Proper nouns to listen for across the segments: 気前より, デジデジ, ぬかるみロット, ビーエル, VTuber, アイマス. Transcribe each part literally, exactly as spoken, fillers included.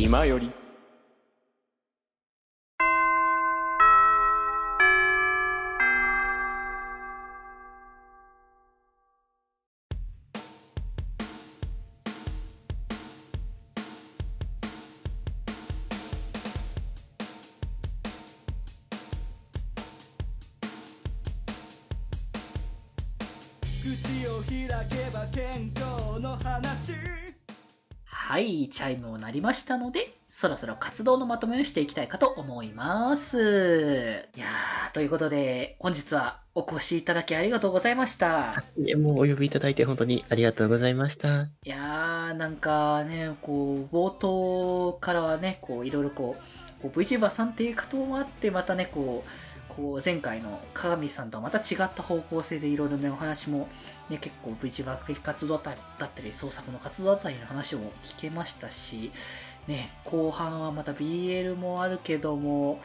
今より。口を開けば健康の話。はい、チャイムを鳴りましたので、そろそろ活動のまとめをしていきたいかと思います。いやー、ということで、本日はお越しいただきありがとうございました。いや、もうお呼びいただいて本当にありがとうございました。いやー、なんかね、こう、冒頭からね、こう、いろいろこう、こう VTuber さんっていう方もあって、またね、こう、前回の鏡さんとはまた違った方向性でいろいろねお話も、ね、結構 VTuber 的活動だったり創作の活動だったりの話も聞けましたし、ね、後半はまた ビーエル もあるけども、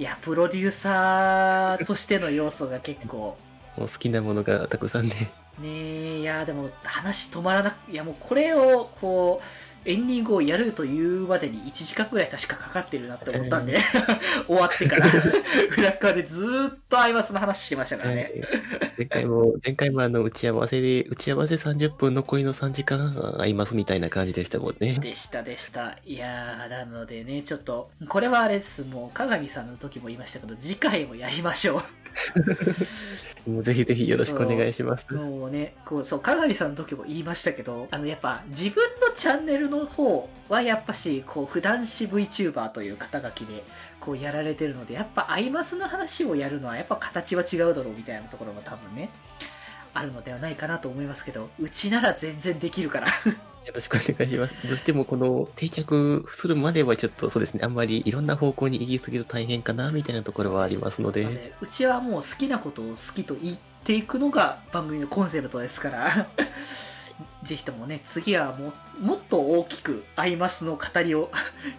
いやプロデューサーとしての要素が結構もう好きなものがたくさんで、ね、いやでも話止まらなく、いやもうこれをこうエンディングをやるというまでにいちじかんくらい確かかかってるなって思ったんで、えー、終わってから裏側でずーっとアイマスの話してましたからね、えー、前回も前回もあの打ち合わせで打ち合わせさんじゅっぷん残りのさんじかんアイマスみたいな感じでしたもんね。でしたでした。いやーなのでねちょっとこれはあれです、もう鏡さんの時も言いましたけど次回もやりましょうもうぜひぜひよろしくお願いします。もうね、こうそう鏡さんの時も言いましたけど、あのやっぱ自分のチャンネルの方はやっぱしこう普段し VTuber という肩書きでこうやられてるので、やっぱアイマスの話をやるのはやっぱ形は違うだろうみたいなところも多分ねあるのではないかなと思いますけど、うちなら全然できるからよろしくお願いします。どうしてもこの定着するまではちょっとそうですね、あんまりいろんな方向に行き過ぎると大変かなみたいなところはありますので、そうですね、うちはもう好きなことを好きと言っていくのが番組のコンセプトですからぜひともね次はも、もっと大きくアイマスの語りを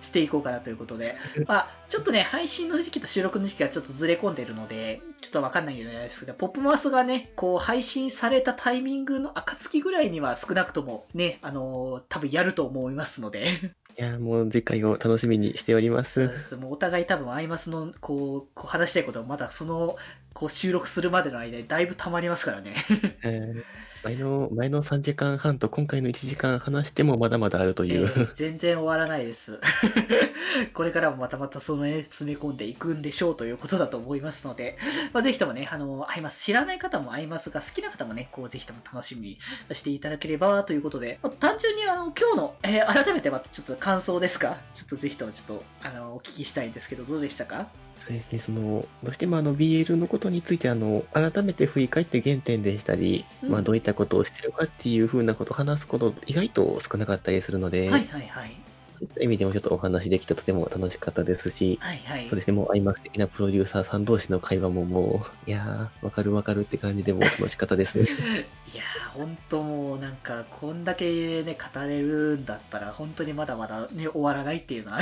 していこうかなということで、まあ、ちょっとね配信の時期と収録の時期がちょっとずれ込んでるのでちょっと分かんないんじゃないですけど、ポップマスがねこう配信されたタイミングの暁ぐらいには少なくともね、あのー、多分やると思いますのでいやもう次回を楽しみにしております。そうです、もうお互い多分アイマスのこう、こう話したいことをまだそのこう収録するまでの間にだいぶ溜まりますからね、えー前の前のさんじかんはんと今回のいちじかん話してもまだまだあるという、えー、全然終わらないですこれからもまたまたそのね詰め込んでいくんでしょうということだと思いますので、まあ、ぜひともねあのアイマス知らない方もアイマスが好きな方もねこうぜひとも楽しみにしていただければということで、まあ、単純にあの今日の、えー、改めてまたちょっと感想ですか、ちょっとぜひともちょっとあのお聞きしたいんですけどどうでしたか。そうですね、そのどうしてもあの ビーエル のことについてあの改めて振り返って原点でしたり、うんまあ、どういったことをしてるかっていう風なことを話すこと意外と少なかったりするので、はいはいはい、そういった意味でもちょっとお話できてとても楽しかったですし、はいはい、そうですね、もうアイマス的なプロデューサーさん同士の会話ももういやーわかるわかるって感じでも楽しかったですねいやー本当もうなんかこんだけね語れるんだったら本当にまだまだね終わらないっていうのは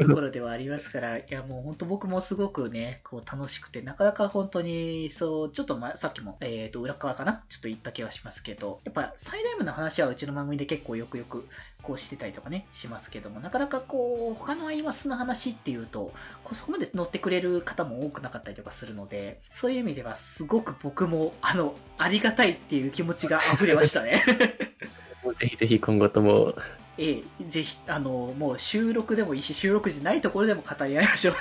ところではありますから、いやもう本当僕もすごくねこう楽しくて、なかなか本当にそうちょっと、ま、さっきも、えー、と裏側かなちょっと言った気はしますけど、やっぱ最大部の話はうちの番組で結構よくよくこうしてたりとかねしますけども、なかなかこう他のアイマスの話っていうとこうそこまで乗ってくれる方も多くなかったりとかするので、そういう意味ではすごく僕もあのありがたいっていう気持ちが溢れましたねぜひぜひ今後ともええ、ぜひあのもう収録でもいいし収録時ないところでも語り合いましょう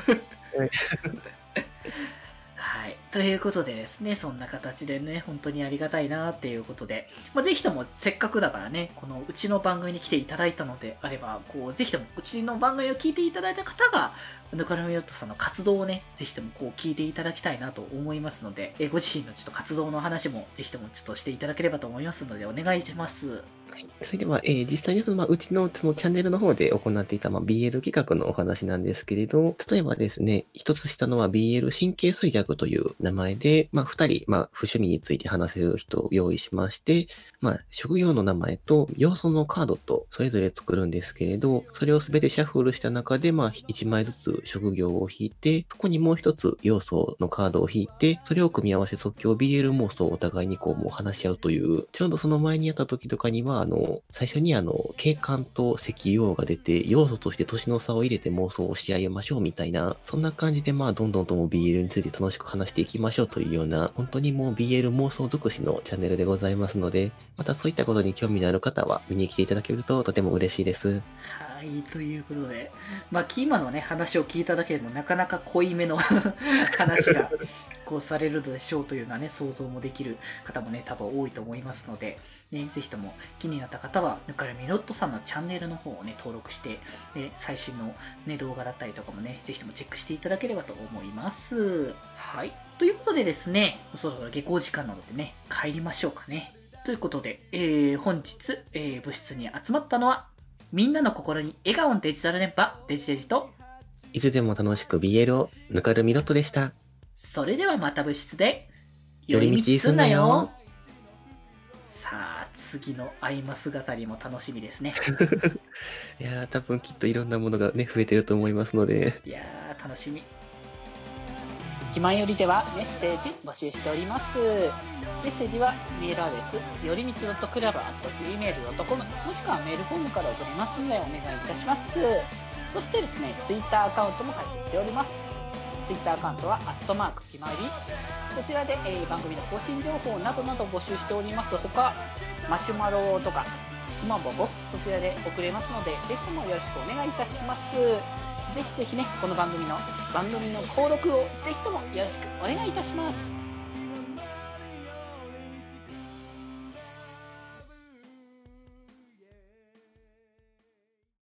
はい、ということでですね、そんな形でね本当にありがたいなっていうことで、まあ、ぜひともせっかくだからねこのうちの番組に来ていただいたのであればこうぜひともうちの番組を聞いていただいた方がぬかるみヨットさんの活動をねぜひともこう聞いていただきたいなと思いますので、えご自身のちょっと活動の話もぜひともちょっとしていただければと思いますのでお願いします。はい、それでは、えー、実際にその、まあ、うちの、そのチャンネルの方で行っていた、まあ、ビーエル 企画のお話なんですけれど、例えばですね、一つ下のは ビーエル 神経衰弱という、名前で、まあ、ふたり、まあ、不趣味について話せる人を用意しまして、まあ、職業の名前と要素のカードとそれぞれ作るんですけれど、それをすべてシャッフルした中で、まあ、いちまいずつ職業を引いて、そこにもう一つ要素のカードを引いて、それを組み合わせ即興 ビーエル 妄想をお互いにこう、もう話し合うという、ちょうどその前にやった時とかには、あの、最初にあの、景観と石曜が出て、要素として年の差を入れて妄想をし合いましょうみたいな、そんな感じで、まあ、どんどんとも ビーエル について楽しく話していきましょうというような、本当にもう ビーエル 妄想尽くしのチャンネルでございますので、またそういったことに興味のある方は見に来ていただけるととても嬉しいです。はい、ということで、まあ、今のね、話を聞いただけでもなかなか濃いめの話がこうされるでしょうというのはね、想像もできる方もね、多分多いと思いますので、ね、ぜひとも気になった方は、ぬかるみロットさんのチャンネルの方をね、登録して、ね、最新の、ね、動画だったりとかもね、ぜひともチェックしていただければと思います。はい。ということでですね、そろそろ下校時間なのでね、帰りましょうかね。ということで、えー、本日、えー、部室に集まったのは、みんなの心に笑顔のデジタル電波、デジデジと、いつでも楽しく ビーエル をぬかるみロットでした。それではまた部室で、寄り道すんなよ。さあ、次のアイマス語りも楽しみですね。いやー、多分きっといろんなものがね、増えてると思いますので。いやー、楽しみ。気前よりではメッセージ募集しております。メッセージはメールアドレスよりみち ドットクラブアットジーメールドットコム もしくはメールフォームから送りますのでお願いいたします。そしてですね、ツイッターアカウントも開設しております。ツイッターアカウントはアットマーク気前より、こちらで、えー、番組の更新情報などなど募集しております。他マシュマロとか質問箱、そちらで送れますので、ぜひともよろしくお願いいたします。ぜひぜひね、この番組の番組の購読をぜひともよろしくお願いいたします。